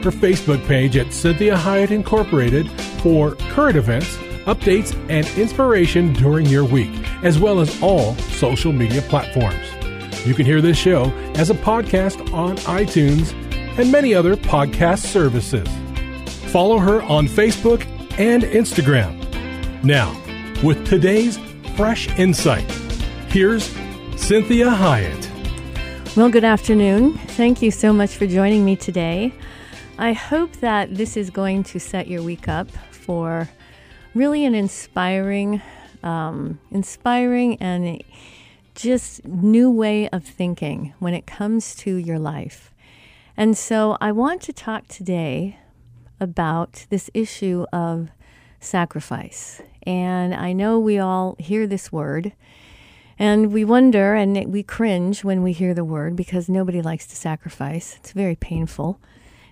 Her Facebook page at Cinthia Hiett Incorporated for current events, updates, and inspiration during your week, as well as all social media platforms. You can hear this show as a podcast on iTunes and many other podcast services. Follow her on Facebook and Instagram. Now, with today's fresh insight, here's Cinthia Hiett. Well, good afternoon. Thank you so much for joining me today. I hope that this is going to set your week up for really an inspiring and just new way of thinking when it comes to your life. And so I want to talk today about this issue of sacrifice. And I know we all hear this word, and we wonder and we cringe when we hear the word because nobody likes to sacrifice. It's very painful.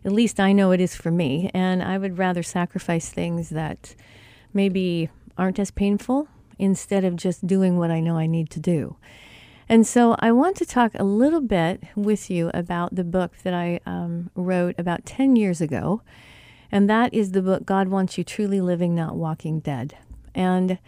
At least I know it is for me. And I would rather sacrifice things that maybe aren't as painful instead of just doing what I know I need to do. And so I want to talk a little bit with you about the book that I wrote about 10 years ago. And that is the book, God Wants You Truly Living, Not Walking Dead. And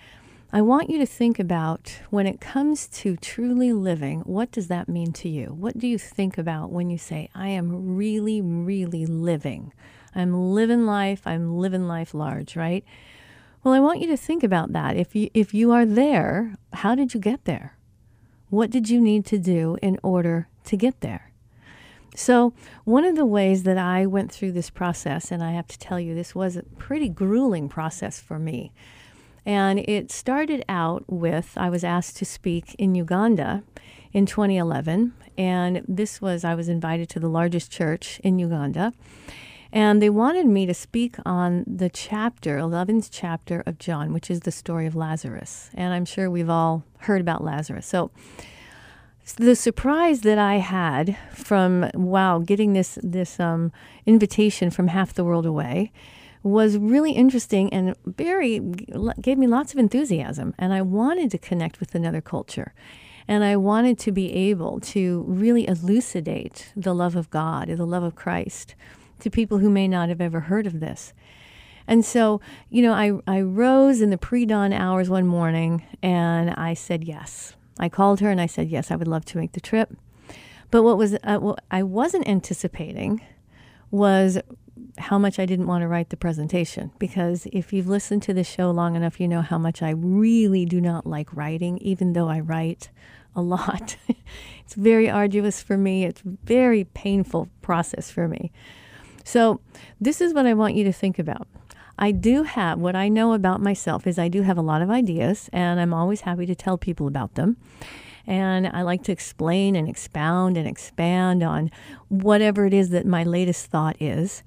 I want you to think about, when it comes to truly living, what does that mean to you? What do you think about when you say, I am really, really living? I'm living life large, right? Well, I want you to think about that. If you are there, how did you get there? What did you need to do in order to get there? So one of the ways that I went through this process, and I have to tell you, this was a pretty grueling process for me. And it started out with, I was asked to speak in Uganda in 2011. And I was invited to the largest church in Uganda. And they wanted me to speak on the 11th chapter of John, which is the story of Lazarus. And I'm sure we've all heard about Lazarus. So the surprise that I had from, getting this invitation from half the world away was really interesting and gave me lots of enthusiasm. And I wanted to connect with another culture. And I wanted to be able to really elucidate the love of God, the love of Christ, to people who may not have ever heard of this. And so, I rose in the pre-dawn hours one morning and I said yes. I called her and I said, yes, I would love to make the trip. But what I wasn't anticipating was how much I didn't want to write the presentation, because if you've listened to this show long enough, you know how much I really do not like writing, even though I write a lot. It's very arduous for me. It's a very painful process for me. So this is what I want you to think about. What I know about myself is I do have a lot of ideas, and I'm always happy to tell people about them. And I like to explain and expound and expand on whatever it is that my latest thought is.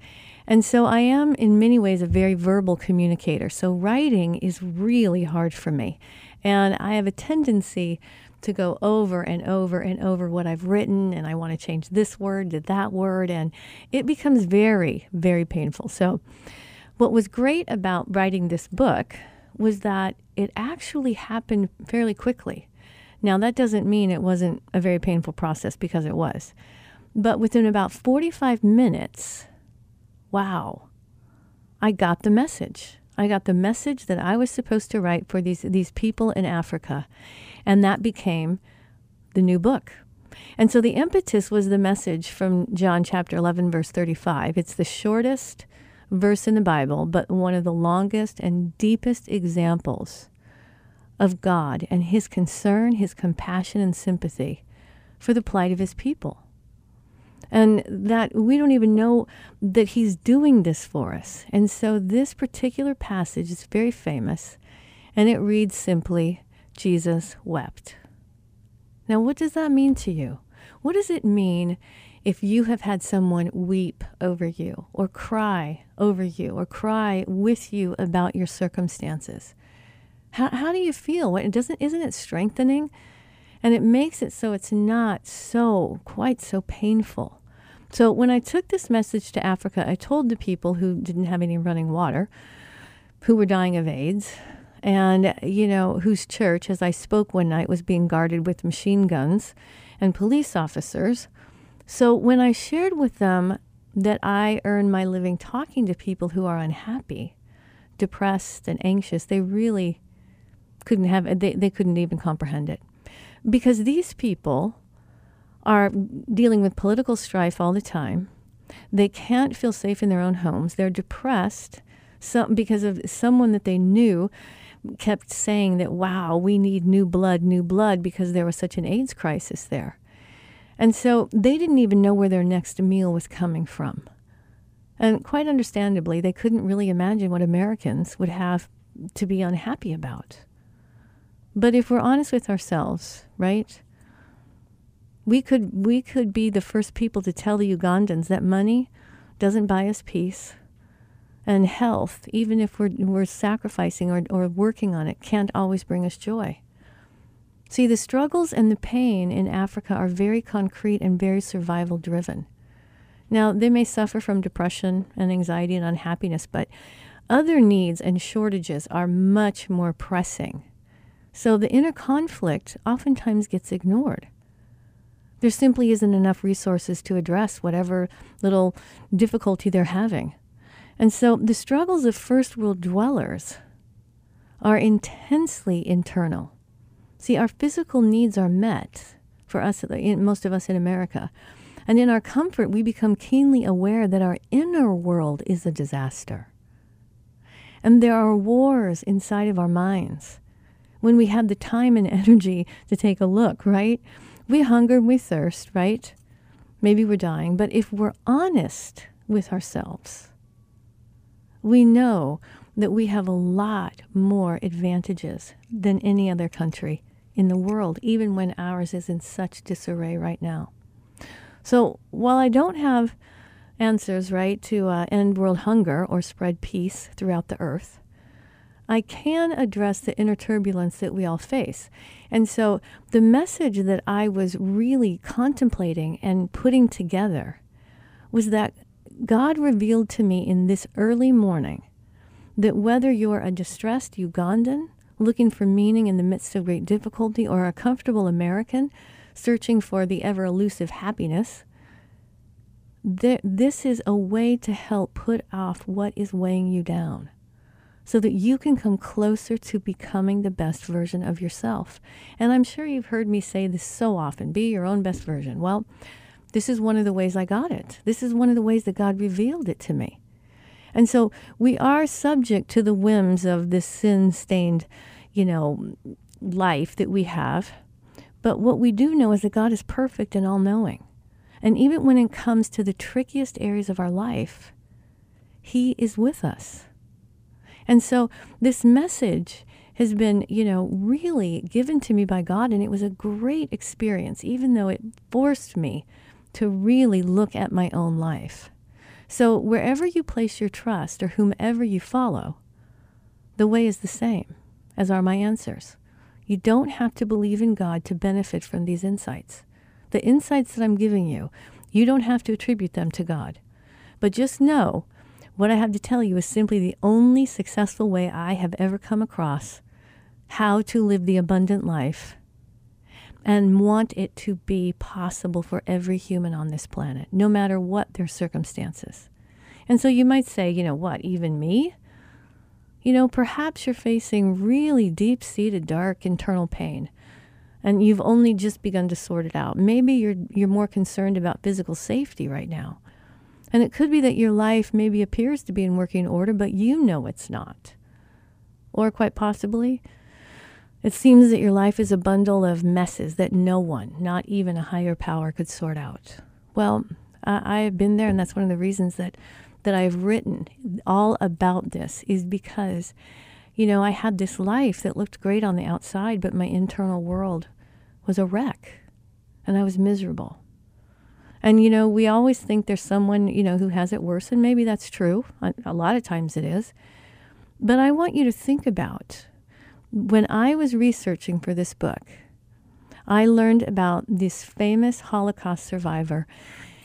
And so I am, in many ways, a very verbal communicator. So writing is really hard for me. And I have a tendency to go over and over and over what I've written, and I want to change this word to that word, and it becomes very, very painful. So what was great about writing this book was that it actually happened fairly quickly. Now, that doesn't mean it wasn't a very painful process, because it was. But within about 45 minutes, I got the message. I got the message that I was supposed to write for these people in Africa. And that became the new book. And so the impetus was the message from John chapter 11, verse 35. It's the shortest verse in the Bible, but one of the longest and deepest examples of God and his concern, his compassion and sympathy for the plight of his people. And that we don't even know that he's doing this for us. And so this particular passage is very famous, and it reads simply, Jesus wept. Now, what does that mean to you? What does it mean if you have had someone weep over you, or cry over you, or cry with you about your circumstances? How do you feel? Isn't it strengthening? And it makes it so it's not quite so painful. So when I took this message to Africa, I told the people who didn't have any running water, who were dying of AIDS, and, you know, whose church, as I spoke one night, was being guarded with machine guns and police officers. So when I shared with them that I earn my living talking to people who are unhappy, depressed and anxious, they really couldn't have, they couldn't even comprehend it. Because these people are dealing with political strife all the time. They can't feel safe in their own homes. They're depressed because of someone that they knew kept saying that, wow, we need new blood, because there was such an AIDS crisis there. And so they didn't even know where their next meal was coming from. And quite understandably, they couldn't really imagine what Americans would have to be unhappy about. But if we're honest with ourselves, right, we could be the first people to tell the Ugandans that money doesn't buy us peace, and health, even if we're sacrificing or working on it, can't always bring us joy. See, the struggles and the pain in Africa are very concrete and very survival-driven. Now, they may suffer from depression and anxiety and unhappiness, but other needs and shortages are much more pressing. So the inner conflict oftentimes gets ignored. There simply isn't enough resources to address whatever little difficulty they're having. And so the struggles of first world dwellers are intensely internal. See, our physical needs are met, for us, most of us in America. And in our comfort, we become keenly aware that our inner world is a disaster. And there are wars inside of our minds. When we have the time and energy to take a look, right? We hunger and we thirst, right? Maybe we're dying. But if we're honest with ourselves, we know that we have a lot more advantages than any other country in the world, even when ours is in such disarray right now. So while I don't have answers, right, to end world hunger or spread peace throughout the earth, I can address the inner turbulence that we all face. And so the message that I was really contemplating and putting together was that God revealed to me in this early morning that whether you're a distressed Ugandan looking for meaning in the midst of great difficulty, or a comfortable American searching for the ever-elusive happiness, this is a way to help put off what is weighing you down, so that you can come closer to becoming the best version of yourself. And I'm sure you've heard me say this so often, be your own best version. Well, this is one of the ways I got it. This is one of the ways that God revealed it to me. And so we are subject to the whims of this sin-stained, life that we have. But what we do know is that God is perfect and all-knowing. And even when it comes to the trickiest areas of our life, he is with us. And so this message has been, really given to me by God, and it was a great experience, even though it forced me to really look at my own life. So wherever you place your trust or whomever you follow, the way is the same, as are my answers. You don't have to believe in God to benefit from these insights. The insights that I'm giving you, you don't have to attribute them to God. But just know, what I have to tell you is simply the only successful way I have ever come across how to live the abundant life and want it to be possible for every human on this planet, no matter what their circumstances. And so you might say, what, even me? Perhaps you're facing really deep-seated, dark internal pain, and you've only just begun to sort it out. Maybe you're more concerned about physical safety right now. And it could be that your life maybe appears to be in working order, but you know it's not. Or quite possibly, it seems that your life is a bundle of messes that no one, not even a higher power, could sort out. Well, I've been there, and that's one of the reasons that I've written all about this is because, you know, I had this life that looked great on the outside, but my internal world was a wreck, and I was miserable. And, you know, we always think there's someone, you know, who has it worse, and maybe that's true. A lot of times it is. But I want you to think about, when I was researching for this book, I learned about this famous Holocaust survivor,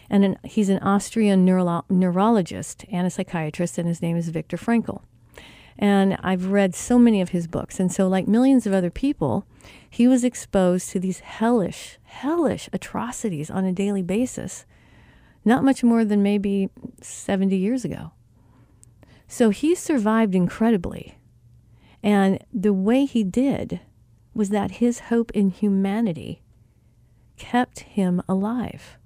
and he's an Austrian neurologist and a psychiatrist, and his name is Viktor Frankl. And I've read so many of his books. And so, like millions of other people, he was exposed to these hellish, hellish atrocities on a daily basis, not much more than maybe 70 years ago. So he survived incredibly. And the way he did was that his hope in humanity kept him alive.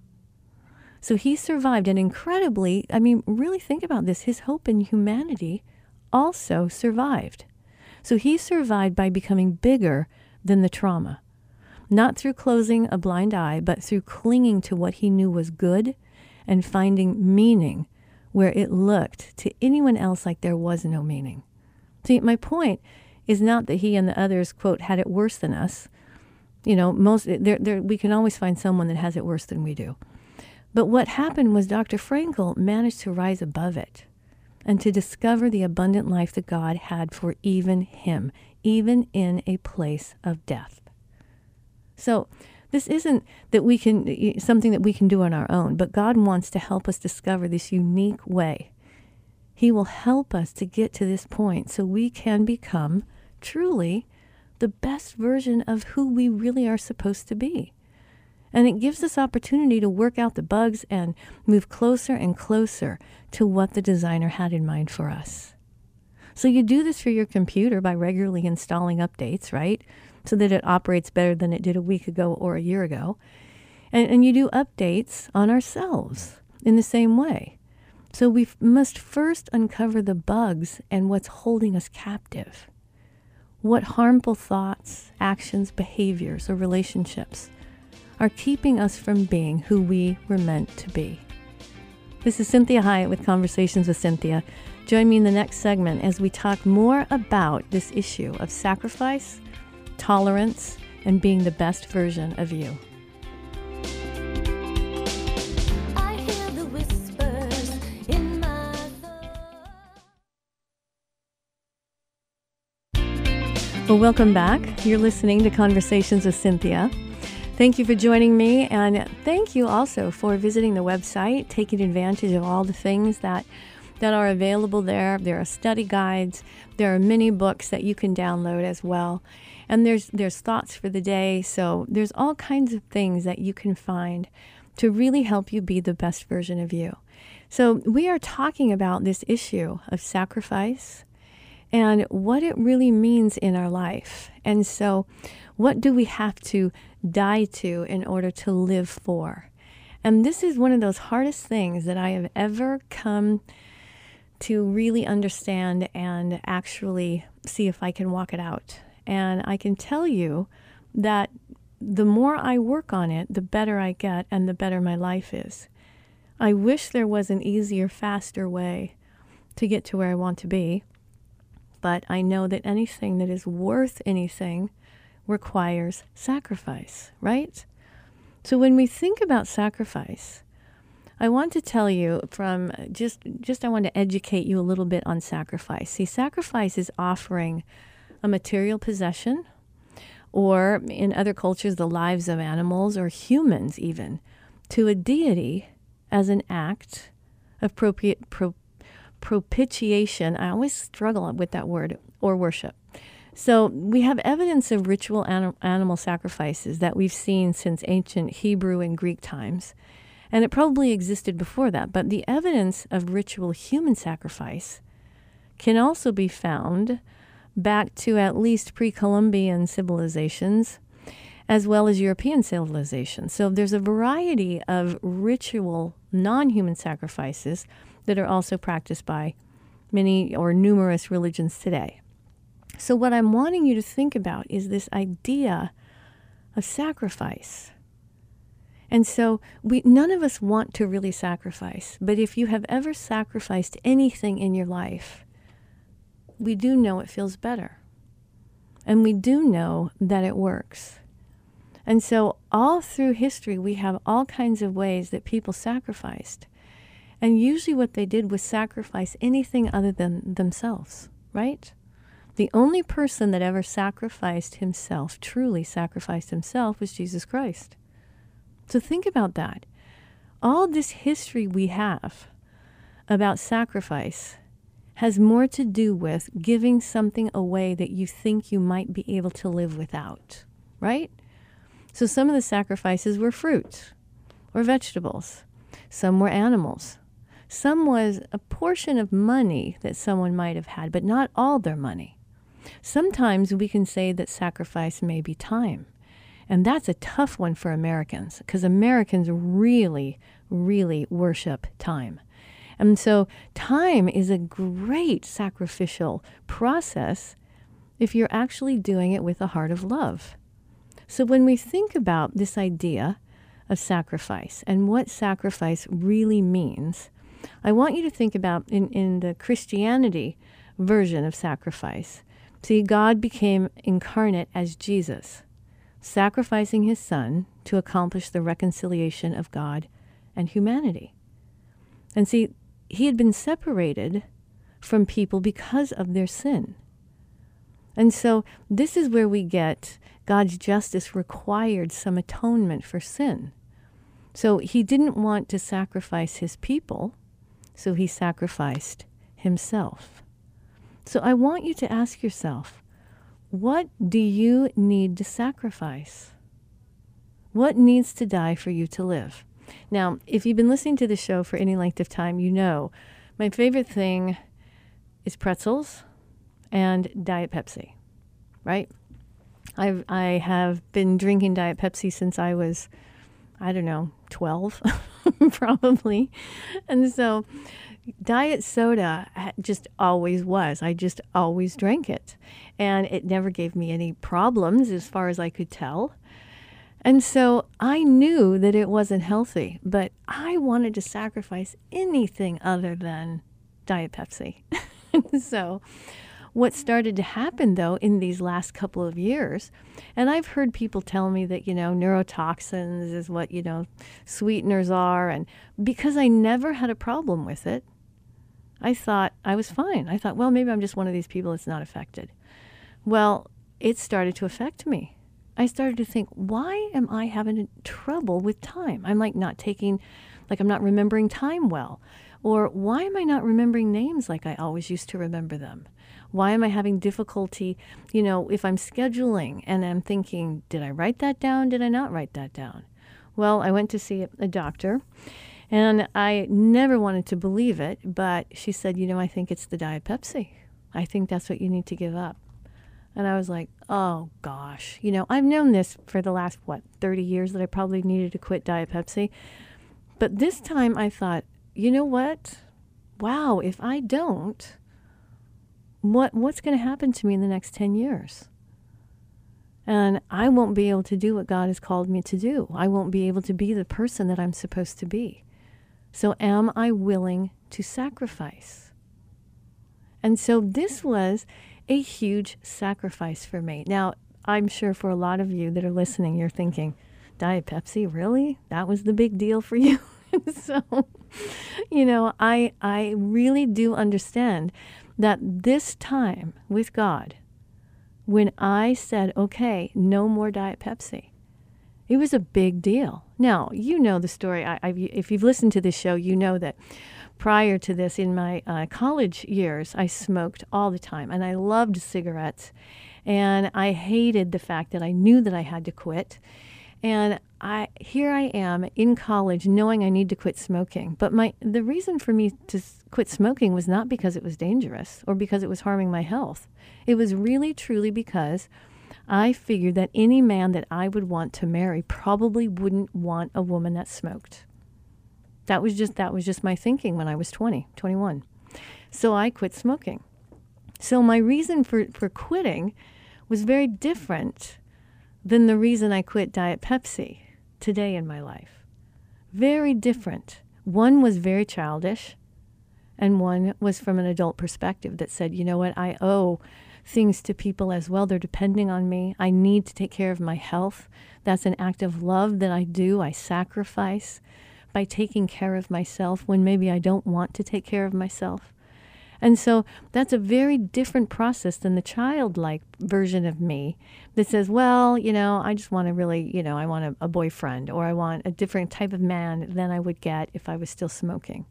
So he survived, and incredibly, I mean, really think about this, his hope in humanity also survived. So he survived by becoming bigger than the trauma, not through closing a blind eye, but through clinging to what he knew was good and finding meaning where it looked to anyone else like there was no meaning. See, my point is not that he and the others, quote, had it worse than us. You know, we can always find someone that has it worse than we do. But what happened was Dr. Frankl managed to rise above it and to discover the abundant life that God had for even him, even in a place of death. So this isn't that something that we can do on our own, but God wants to help us discover this unique way. He will help us to get to this point so we can become truly the best version of who we really are supposed to be. And it gives us opportunity to work out the bugs and move closer and closer to what the designer had in mind for us. So you do this for your computer by regularly installing updates, right? So that it operates better than it did a week ago or a year ago. And you do updates on ourselves in the same way. So we must first uncover the bugs and what's holding us captive. What harmful thoughts, actions, behaviors, or relationships are keeping us from being who we were meant to be. This is Cinthia Hiett with Conversations with Cinthia. Join me in the next segment as we talk more about this issue of sacrifice, tolerance, and being the best version of you. Well, welcome back. You're listening to Conversations with Cinthia. Thank you for joining me, and thank you also for visiting the website, taking advantage of all the things that are available there. There are study guides. There are many books that you can download as well. And there's thoughts for the day. So there's all kinds of things that you can find to really help you be the best version of you. So we are talking about this issue of sacrifice and what it really means in our life. And so what do we have to die to in order to live for? And this is one of those hardest things that I have ever come to really understand and actually see if I can walk it out. And I can tell you that the more I work on it, the better I get and the better my life is. I wish there was an easier, faster way to get to where I want to be, but I know that anything that is worth anything requires sacrifice, right? So when we think about sacrifice, I want to tell you from I want to educate you a little bit on sacrifice. See, sacrifice is offering a material possession, or in other cultures, the lives of animals or humans even, to a deity as an act of propitiation. I always struggle with that word, or worship. So we have evidence of ritual animal sacrifices that we've seen since ancient Hebrew and Greek times. And it probably existed before that. But the evidence of ritual human sacrifice can also be found back to at least pre-Columbian civilizations. as well as European civilization. So there's a variety of ritual non-human sacrifices that are also practiced by many or numerous religions today. So what I'm wanting you to think about is this idea of sacrifice. And so none of us want to really sacrifice, but if you have ever sacrificed anything in your life, we do know it feels better. And we do know that it works. And so all through history, we have all kinds of ways that people sacrificed. And usually what they did was sacrifice anything other than themselves, right? The only person that ever sacrificed himself, truly sacrificed himself, was Jesus Christ. So think about that. All this history we have about sacrifice has more to do with giving something away that you think you might be able to live without, right? So some of the sacrifices were fruit or vegetables. Some were animals. Some was a portion of money that someone might have had, but not all their money. Sometimes we can say that sacrifice may be time. And that's a tough one for Americans, because Americans really, really worship time. And so time is a great sacrificial process if you're actually doing it with a heart of love. So when we think about this idea of sacrifice and what sacrifice really means, I want you to think about in the Christianity version of sacrifice. See, God became incarnate as Jesus, sacrificing his son to accomplish the reconciliation of God and humanity. And see, he had been separated from people because of their sin. And so this is where we get God's justice required some atonement for sin. So he didn't want to sacrifice his people, so he sacrificed himself. So I want you to ask yourself, what do you need to sacrifice? What needs to die for you to live? Now, if you've been listening to the show for any length of time, you know my favorite thing is pretzels and Diet Pepsi, right? I have been drinking Diet Pepsi since I was, I don't know, 12, probably. And so diet soda just always was. I just always drank it. And it never gave me any problems as far as I could tell. And so I knew that it wasn't healthy, but I wanted to sacrifice anything other than Diet Pepsi. So what started to happen, though, in these last couple of years, and I've heard people tell me that, you know, neurotoxins is what, you know, sweeteners are. And because I never had a problem with it, I thought I was fine. I thought, well, maybe I'm just one of these people that's not affected. Well, it started to affect me. I started to think, why am I having trouble with time? I'm like not taking, like I'm not remembering time well. Or why am I not remembering names like I always used to remember them? Why am I having difficulty, you know, if I'm scheduling and I'm thinking, did I write that down? Did I not write that down? Well, I went to see a doctor and I never wanted to believe it, but she said, you know, I think it's the Diet Pepsi. I think that's what you need to give up. And I was like, oh gosh, you know, I've known this for the last, 30 years that I probably needed to quit Diet Pepsi. But this time I thought, you know what? Wow, if I don't, what's going to happen to me in the next 10 years? And I won't be able to do what God has called me to do. I won't be able to be the person that I'm supposed to be. So am I willing to sacrifice? And so this was a huge sacrifice for me. Now, I'm sure for a lot of you that are listening, you're thinking, Diet Pepsi, really? That was the big deal for you? So, you know, I really do understand that this time with God, when I said, okay, no more Diet Pepsi, it was a big deal. Now, you know the story. If you've listened to this show, you know that prior to this, in my college years, I smoked all the time, and I loved cigarettes, and I hated the fact that I knew that I had to quit. And here I am in college knowing I need to quit smoking. But the reason for me to quit smoking was not because it was dangerous or because it was harming my health. It was really, truly because I figured that any man that I would want to marry probably wouldn't want a woman that smoked. That was just my thinking when I was 20, 21. So I quit smoking. So my reason for quitting was very different than the reason I quit Diet Pepsi today in my life. Very different. One was very childish, and one was from an adult perspective that said, you know what, I owe things to people as well. They're depending on me. I need to take care of my health. That's an act of love that I do. I sacrifice by taking care of myself when maybe I don't want to take care of myself. And so that's a very different process than the childlike version of me that says, well, you know, I just want to really, you know, I want a boyfriend, or I want a different type of man than I would get if I was still smoking.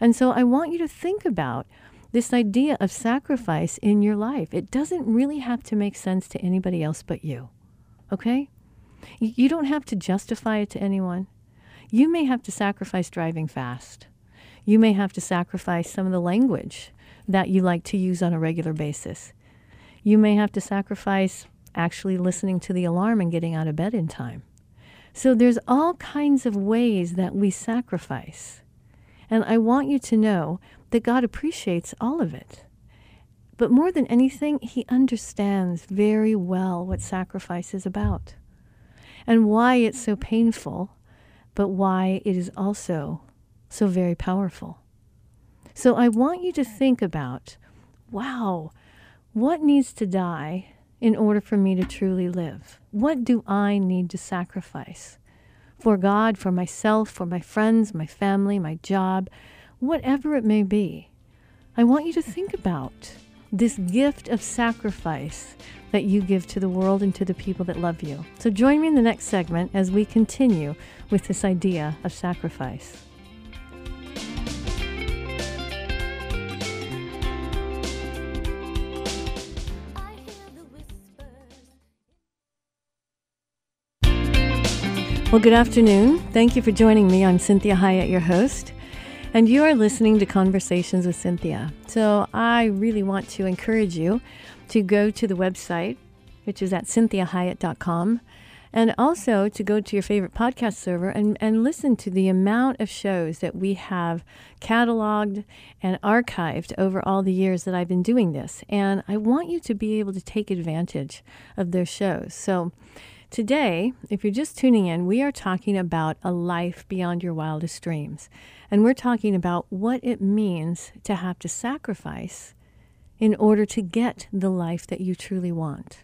And so I want you to think about this idea of sacrifice in your life. It doesn't really have to make sense to anybody else but you, okay? You don't have to justify it to anyone. You may have to sacrifice driving fast. You may have to sacrifice some of the language that you like to use on a regular basis. You may have to sacrifice actually listening to the alarm and getting out of bed in time. So there's all kinds of ways that we sacrifice. And I want you to know that God appreciates all of it. But more than anything, He understands very well what sacrifice is about and why it's so painful, but why it is also so very powerful. So I want you to think about, wow, what needs to die in order for me to truly live? What do I need to sacrifice for God, for myself, for my friends, my family, my job, whatever it may be? I want you to think about this gift of sacrifice that you give to the world and to the people that love you. So join me in the next segment as we continue with this idea of sacrifice. Well, good afternoon. Thank you for joining me. I'm Cinthia Hiett, your host, and you are listening to Conversations with Cinthia. So I really want to encourage you to go to the website, which is at CinthiaHiett.com, and also to go to your favorite podcast server and listen to the amount of shows that we have cataloged and archived over all the years that I've been doing this. And I want you to be able to take advantage of those shows. So today, if you're just tuning in, we are talking about a life beyond your wildest dreams. And we're talking about what it means to have to sacrifice in order to get the life that you truly want.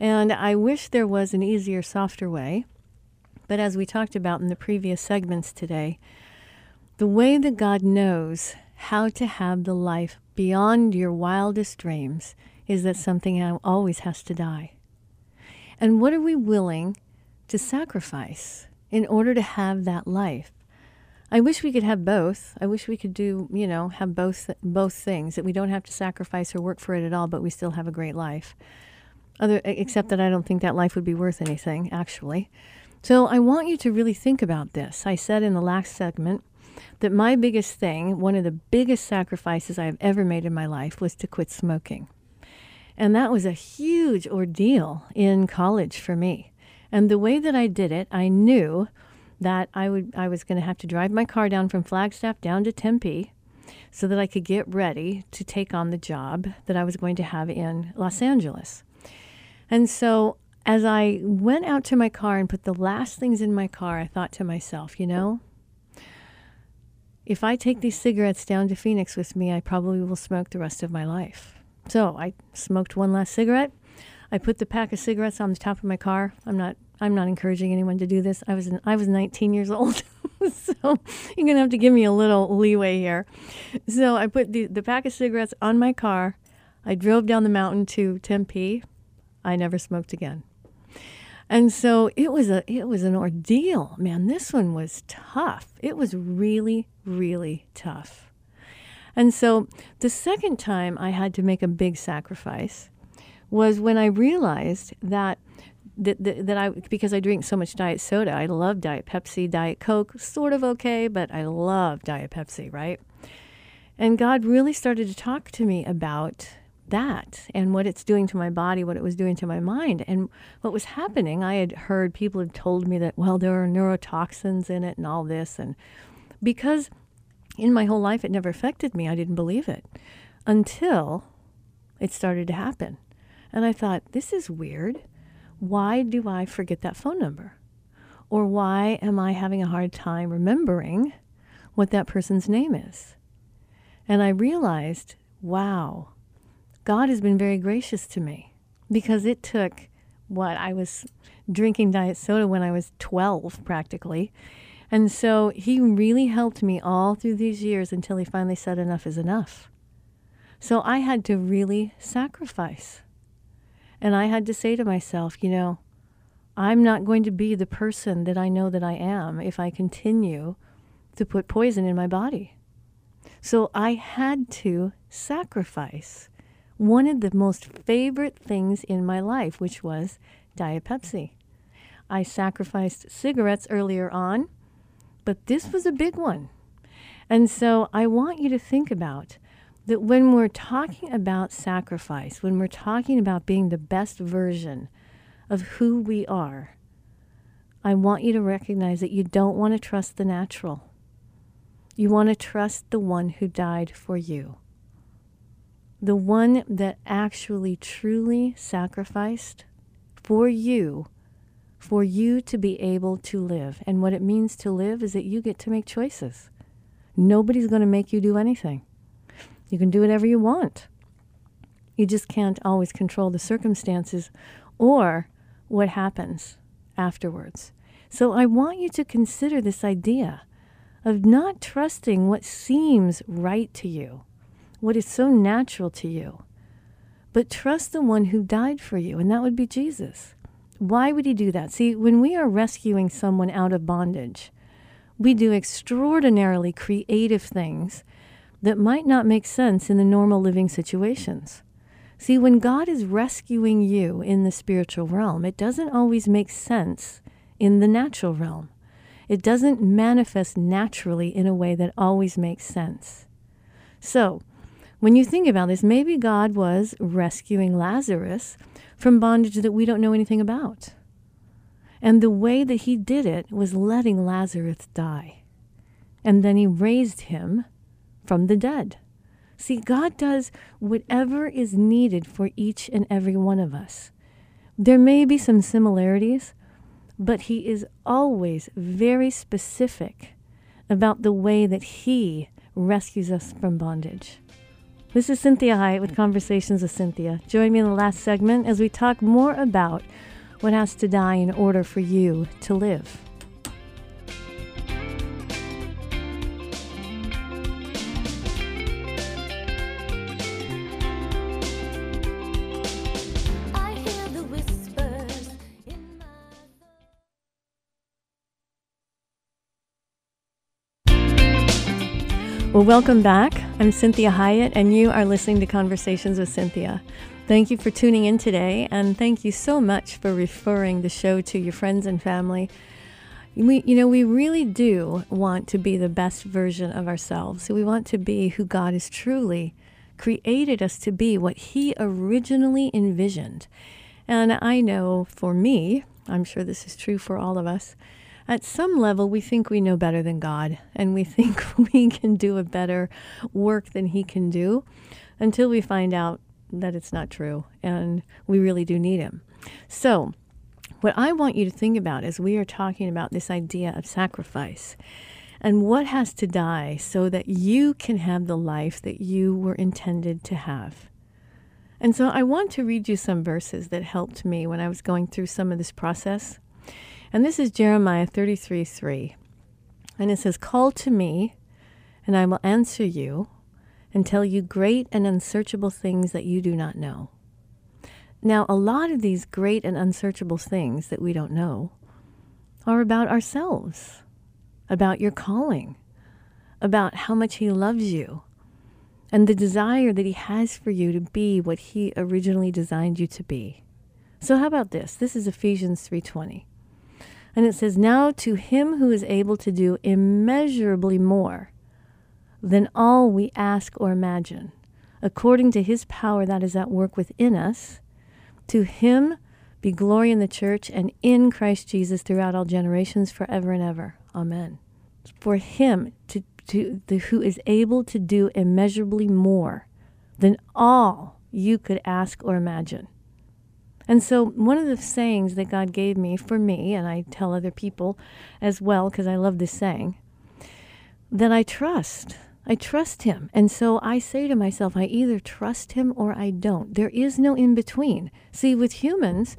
And I wish there was an easier, softer way. But as we talked about in the previous segments today, the way that God knows how to have the life beyond your wildest dreams is that something always has to die. And what are we willing to sacrifice in order to have that life? I wish we could have both. I wish we could do, you know, have both things, that we don't have to sacrifice or work for it at all, but we still have a great life. Except that I don't think that life would be worth anything, actually. So I want you to really think about this. I said in the last segment that my biggest thing, one of the biggest sacrifices I've ever made in my life, was to quit smoking. And that was a huge ordeal in college for me. And the way that I did it, I knew that I was going to have to drive my car down from Flagstaff down to Tempe so that I could get ready to take on the job that I was going to have in Los Angeles. And so as I went out to my car and put the last things in my car, I thought to myself, you know, if I take these cigarettes down to Phoenix with me, I probably will smoke the rest of my life. So I smoked one last cigarette. I put the pack of cigarettes on the top of my car. I'm not encouraging anyone to do this. I was 19 years old, so you're going to have to give me a little leeway here. So I put the pack of cigarettes on my car. I drove down the mountain to Tempe. I never smoked again. And so it was an ordeal. Man, this one was tough. It was really, really tough. And so the second time I had to make a big sacrifice was when I realized that I, because I drink so much diet soda, I love Diet Pepsi, Diet Coke, sort of okay, but I love Diet Pepsi, right? And God really started to talk to me about that and what it's doing to my body, what it was doing to my mind. And what was happening, I had heard people had told me that, well, there are neurotoxins in it and all this. And because in my whole life it never affected me, I didn't believe it until it started to happen. And I thought, this is weird. Why do I forget that phone number? Or why am I having a hard time remembering what that person's name is? And I realized, wow, God has been very gracious to me, because it took what I was drinking diet soda when I was 12 practically. And so he really helped me all through these years until he finally said enough is enough. So I had to really sacrifice. And I had to say to myself, you know, I'm not going to be the person that I know that I am if I continue to put poison in my body. So I had to sacrifice one of the most favorite things in my life, which was Diet Pepsi. I sacrificed cigarettes earlier on, but this was a big one. And so I want you to think about that when we're talking about sacrifice, when we're talking about being the best version of who we are, I want you to recognize that you don't want to trust the natural. You want to trust the one who died for you. The one that actually truly sacrificed for you to be able to live. And what it means to live is that you get to make choices. Nobody's going to make you do anything. You can do whatever you want. You just can't always control the circumstances or what happens afterwards. So I want you to consider this idea of not trusting what seems right to you, what is so natural to you, but trust the one who died for you, and that would be Jesus. Why would he do that? See, when we are rescuing someone out of bondage, we do extraordinarily creative things that might not make sense in the normal living situations. See, when God is rescuing you in the spiritual realm, it doesn't always make sense in the natural realm. It doesn't manifest naturally in a way that always makes sense. So, when you think about this, maybe God was rescuing Lazarus from bondage that we don't know anything about. And the way that he did it was letting Lazarus die. And then he raised him from the dead. See, God does whatever is needed for each and every one of us. There may be some similarities, but he is always very specific about the way that he rescues us from bondage. This is Cinthia Hiett with Conversations with Cinthia. Join me in the last segment as we talk more about what has to die in order for you to live. Well, welcome back. I'm Cinthia Hiett, and you are listening to Conversations with Cinthia. Thank you for tuning in today, and thank you so much for referring the show to your friends and family. We really do want to be the best version of ourselves. So we want to be who God has truly created us to be, what he originally envisioned. And I know for me, I'm sure this is true for all of us, at some level, we think we know better than God, and we think we can do a better work than he can do until we find out that it's not true and we really do need him. So what I want you to think about is we are talking about this idea of sacrifice and what has to die so that you can have the life that you were intended to have. And so I want to read you some verses that helped me when I was going through some of this process. And this is Jeremiah 33:3. And it says, "Call to me, and I will answer you and tell you great and unsearchable things that you do not know." Now, a lot of these great and unsearchable things that we don't know are about ourselves, about your calling, about how much he loves you, and the desire that he has for you to be what he originally designed you to be. So how about this? This is Ephesians 3:20. And it says, "Now to him who is able to do immeasurably more than all we ask or imagine, according to his power that is at work within us. To him be glory in the church and in Christ Jesus throughout all generations, forever and ever. Amen. For him, who is able to do immeasurably more than all you could ask or imagine. And so one of the sayings that God gave me for me, and I tell other people as well, because I love this saying, that I trust him. And so I say to myself, I either trust him or I don't. There is no in between. See, with humans,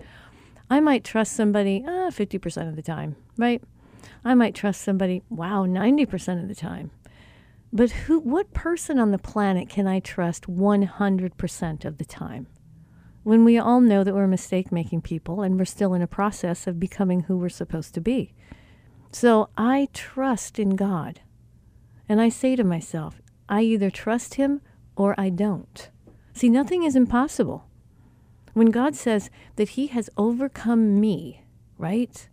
I might trust somebody 50% of the time, right? I might trust somebody, 90% of the time. But what person on the planet can I trust 100% of the time? When we all know that we're mistake-making people and we're still in a process of becoming who we're supposed to be. So I trust in God. And I say to myself, I either trust him or I don't. See, nothing is impossible. When God says that he has overcome me, right?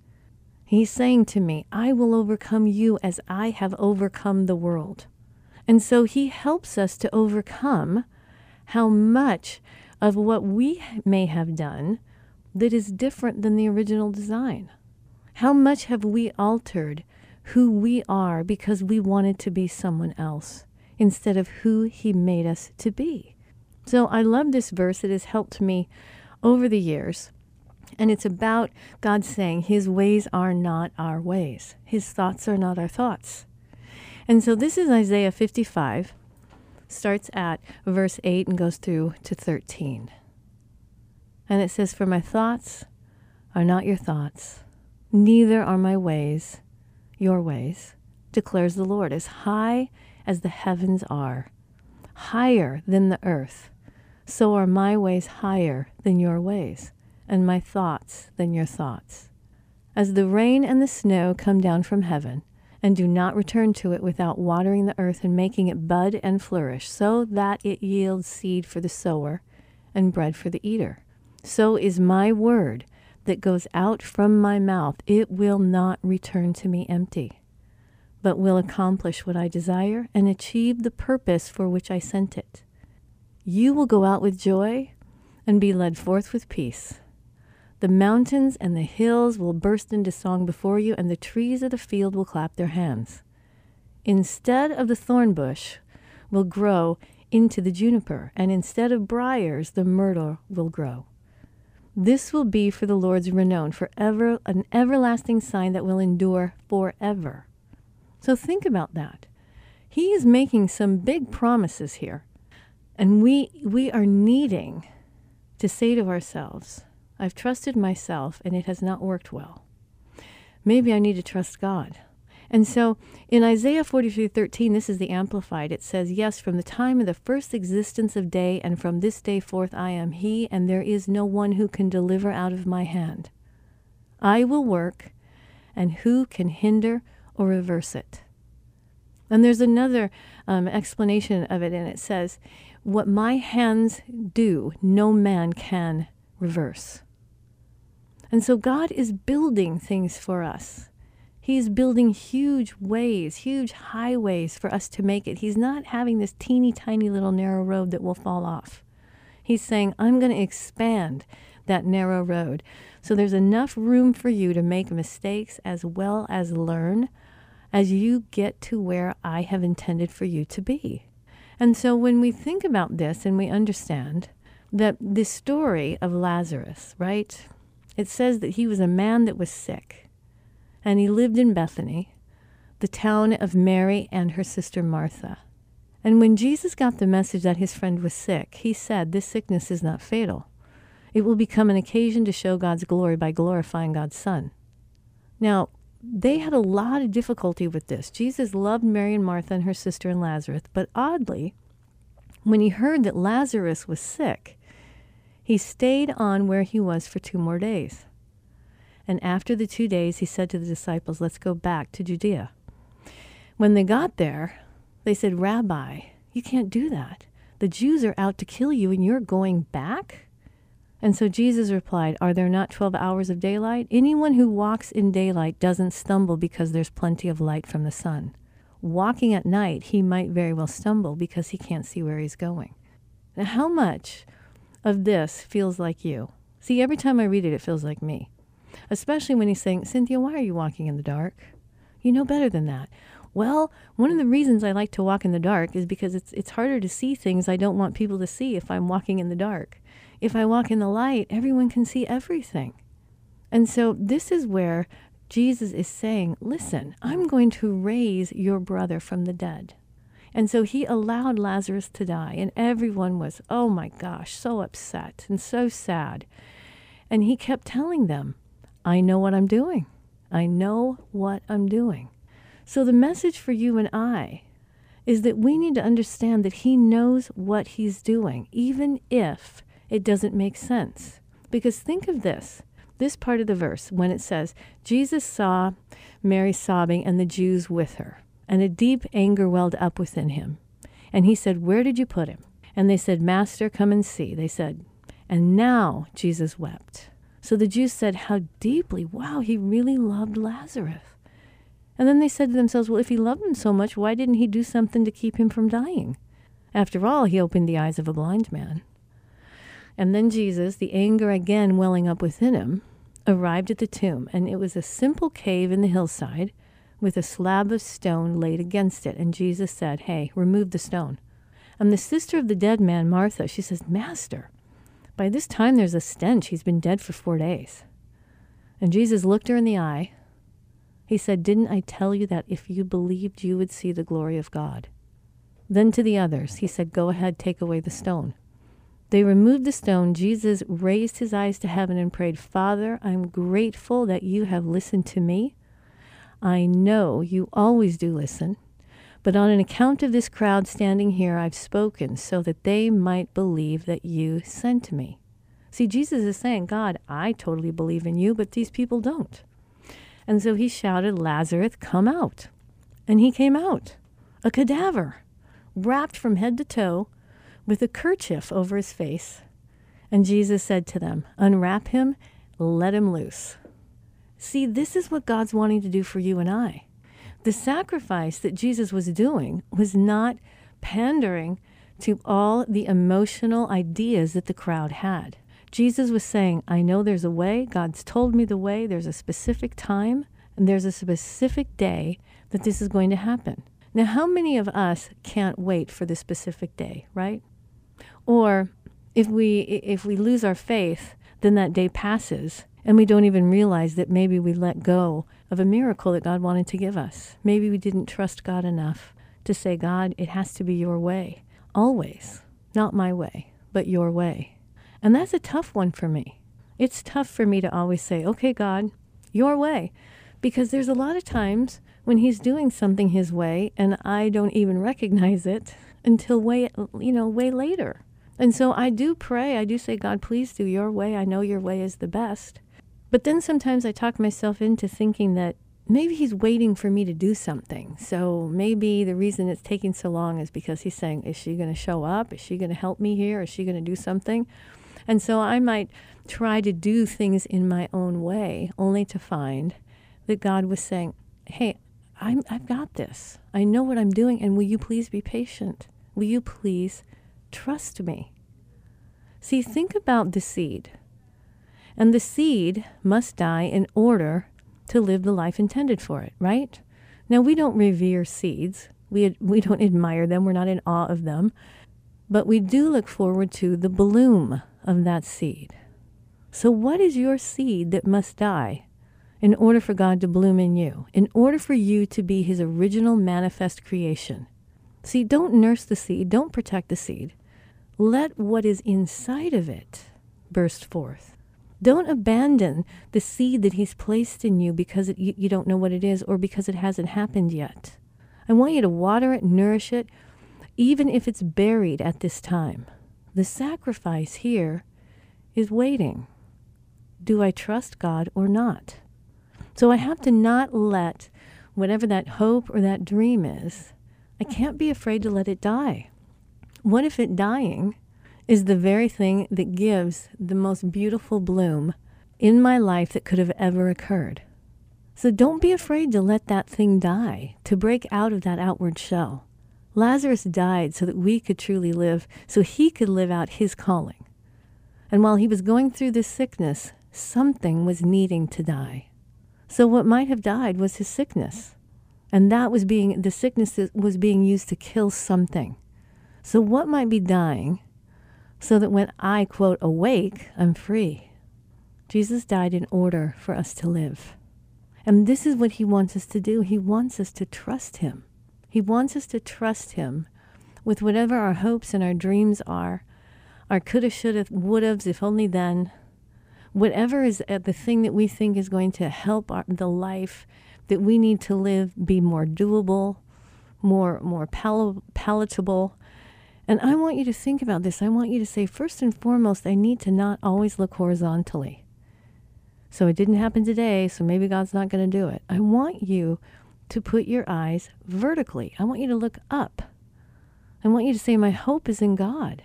He's saying to me, I will overcome you as I have overcome the world. And so he helps us to overcome how much of what we may have done that is different than the original design. How much have we altered who we are because we wanted to be someone else instead of who he made us to be? So I love this verse. It has helped me over the years. And it's about God saying his ways are not our ways. His thoughts are not our thoughts. And so this is Isaiah 55. Starts at verse 8 and goes through to 13. And it says, "For my thoughts are not your thoughts, neither are my ways your ways, declares the Lord. As high as the heavens are, higher than the earth, so are my ways higher than your ways, and my thoughts than your thoughts. As the rain and the snow come down from heaven, and do not return to it without watering the earth and making it bud and flourish, so that it yields seed for the sower and bread for the eater. So is my word that goes out from my mouth. It will not return to me empty, but will accomplish what I desire and achieve the purpose for which I sent it. You will go out with joy and be led forth with peace. The mountains and the hills will burst into song before you, and the trees of the field will clap their hands. Instead of the thorn bush will grow into the juniper, and instead of briars the myrtle will grow. This will be for the Lord's renown, forever, an everlasting sign that will endure forever." So think about that. He is making some big promises here, and we are needing to say to ourselves, I've trusted myself and it has not worked well. Maybe I need to trust God. And so in Isaiah 43:13, this is the Amplified. It says, "Yes, from the time of the first existence of day and from this day forth I am he, and there is no one who can deliver out of my hand. I will work, and who can hinder or reverse it?" And there's another explanation of it, and it says, "What my hands do, no man can reverse." And so God is building things for us. He's building huge ways, huge highways for us to make it. He's not having this teeny tiny little narrow road that will fall off. He's saying, I'm going to expand that narrow road. So there's enough room for you to make mistakes as well as learn as you get to where I have intended for you to be. And so when we think about this and we understand that the story of Lazarus, right? It says that he was a man that was sick, and he lived in Bethany, the town of Mary and her sister Martha. And when Jesus got the message that his friend was sick, he said, "This sickness is not fatal. It will become an occasion to show God's glory by glorifying God's Son." Now, they had a lot of difficulty with this. Jesus loved Mary and Martha and her sister and Lazarus, but oddly, when he heard that Lazarus was sick, he stayed on where he was for 2 more days. And after the 2 days, he said to the disciples, "Let's go back to Judea." When they got there, they said, "Rabbi, you can't do that. The Jews are out to kill you and you're going back?" And so Jesus replied, "Are there not 12 hours of daylight? Anyone who walks in daylight doesn't stumble because there's plenty of light from the sun. Walking at night, he might very well stumble because he can't see where he's going." Now, how much of this feels like you? See, every time I read it, it feels like me. Especially when he's saying, Cinthia, why are you walking in the dark? You know better than that. Well, one of the reasons I like to walk in the dark is because it's harder to see things I don't want people to see if I'm walking in the dark. If I walk in the light, everyone can see everything. And so this is where Jesus is saying, listen, I'm going to raise your brother from the dead. And so he allowed Lazarus to die, and everyone was, oh my gosh, so upset and so sad. And he kept telling them, I know what I'm doing. I know what I'm doing. So the message for you and I is that we need to understand that he knows what he's doing, even if it doesn't make sense. Because think of this part of the verse, when it says, Jesus saw Mary sobbing and the Jews with her, and a deep anger welled up within him. And he said, where did you put him? And they said, Master, come and see. They said, and now Jesus wept. So the Jews said, how deeply, wow, he really loved Lazarus. And then they said to themselves, well, if he loved him so much, why didn't he do something to keep him from dying? After all, he opened the eyes of a blind man. And then Jesus, the anger again welling up within him, arrived at the tomb, and it was a simple cave in the hillside with a slab of stone laid against it. And Jesus said, hey, remove the stone. And the sister of the dead man, Martha, she says, Master, by this time there's a stench. He's been dead for 4 days. And Jesus looked her in the eye. He said, didn't I tell you that if you believed, you would see the glory of God? Then to the others, he said, go ahead, take away the stone. They removed the stone. Jesus raised his eyes to heaven and prayed, Father, I'm grateful that you have listened to me. I know you always do listen, but on an account of this crowd standing here, I've spoken so that they might believe that you sent me. See, Jesus is saying, God, I totally believe in you, but these people don't. And so he shouted, Lazarus, come out. And he came out, a cadaver, wrapped from head to toe, with a kerchief over his face. And Jesus said to them, unwrap him, let him loose. See, this is what God's wanting to do for you and I. The sacrifice that Jesus was doing was not pandering to all the emotional ideas that the crowd had. Jesus was saying, I know there's a way. God's told me the way. There's a specific time and there's a specific day that this is going to happen. Now, how many of us can't wait for the specific day, right? Or if we lose our faith, then that day passes and we don't even realize that maybe we let go of a miracle that God wanted to give us. Maybe we didn't trust God enough to say, God, it has to be your way, always, not my way, but your way. And that's a tough one for me. It's tough for me to always say, okay, God, your way. Because there's a lot of times when he's doing something his way and I don't even recognize it until way later. And so I do pray. I do say, God, please do your way. I know your way is the best. But then sometimes I talk myself into thinking that maybe he's waiting for me to do something. So maybe the reason it's taking so long is because he's saying, is she going to show up? Is she going to help me here? Is she going to do something? And so I might try to do things in my own way, only to find that God was saying, hey, I've got this. I know what I'm doing, and will you please be patient? Will you please trust me? See, think about the seed. And the seed must die in order to live the life intended for it, right? Now, we don't revere seeds. We don't admire them. We're not in awe of them. But we do look forward to the bloom of that seed. So what is your seed that must die in order for God to bloom in you, in order for you to be his original manifest creation? See, don't nurse the seed. Don't protect the seed. Let what is inside of it burst forth. Don't abandon the seed that he's placed in you because you don't know what it is or because it hasn't happened yet. I want you to water it, nourish it, even if it's buried at this time. The sacrifice here is waiting. Do I trust God or not? So I have to not let whatever that hope or that dream is, I can't be afraid to let it die. What if it dying is the very thing that gives the most beautiful bloom in my life that could have ever occurred? So don't be afraid to let that thing die, to break out of that outward shell. Lazarus died so that we could truly live, so he could live out his calling. And while he was going through this sickness, something was needing to die. So what might have died was his sickness. And that was the sickness that was being used to kill something. So what might be dying so that when I, quote, awake, I'm free? Jesus died in order for us to live. And this is what he wants us to do. He wants us to trust him. He wants us to trust him with whatever our hopes and our dreams are, our coulda, shoulda, woulda's, if only then, whatever is the thing that we think is going to help the life that we need to live be more doable, more palatable. And I want you to think about this. I want you to say, first and foremost, I need to not always look horizontally. So it didn't happen today, so maybe God's not going to do it. I want you to put your eyes vertically. I want you to look up. I want you to say, my hope is in God,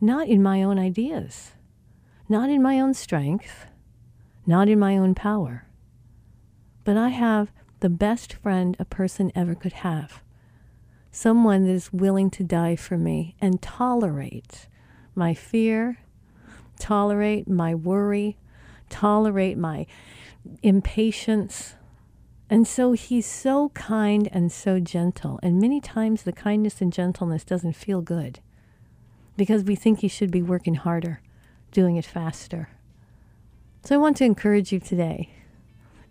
not in my own ideas, not in my own strength, not in my own power. But I have the best friend a person ever could have, someone that is willing to die for me and tolerate my fear, tolerate my worry, tolerate my impatience. And so he's so kind and so gentle. And many times the kindness and gentleness doesn't feel good because we think he should be working harder, doing it faster. So I want to encourage you today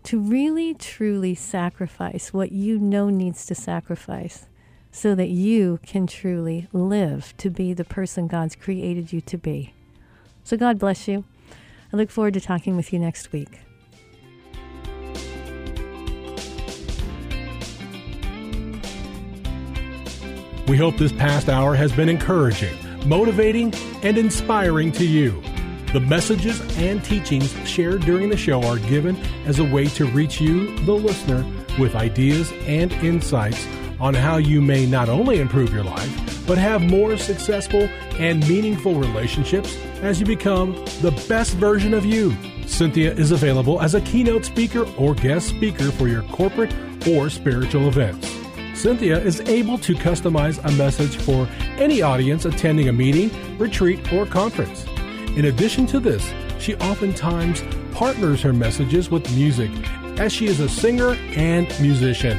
to really, truly sacrifice what you know needs to sacrifice so that you can truly live to be the person God's created you to be. So God bless you. I look forward to talking with you next week. We hope this past hour has been encouraging, motivating, and inspiring to you. The messages and teachings shared during the show are given as a way to reach you, the listener, with ideas and insights on how you may not only improve your life, but have more successful and meaningful relationships as you become the best version of you. Cinthia is available as a keynote speaker or guest speaker for your corporate or spiritual events. Cinthia is able to customize a message for any audience attending a meeting, retreat, or conference. In addition to this, she oftentimes partners her messages with music, as she is a singer and musician.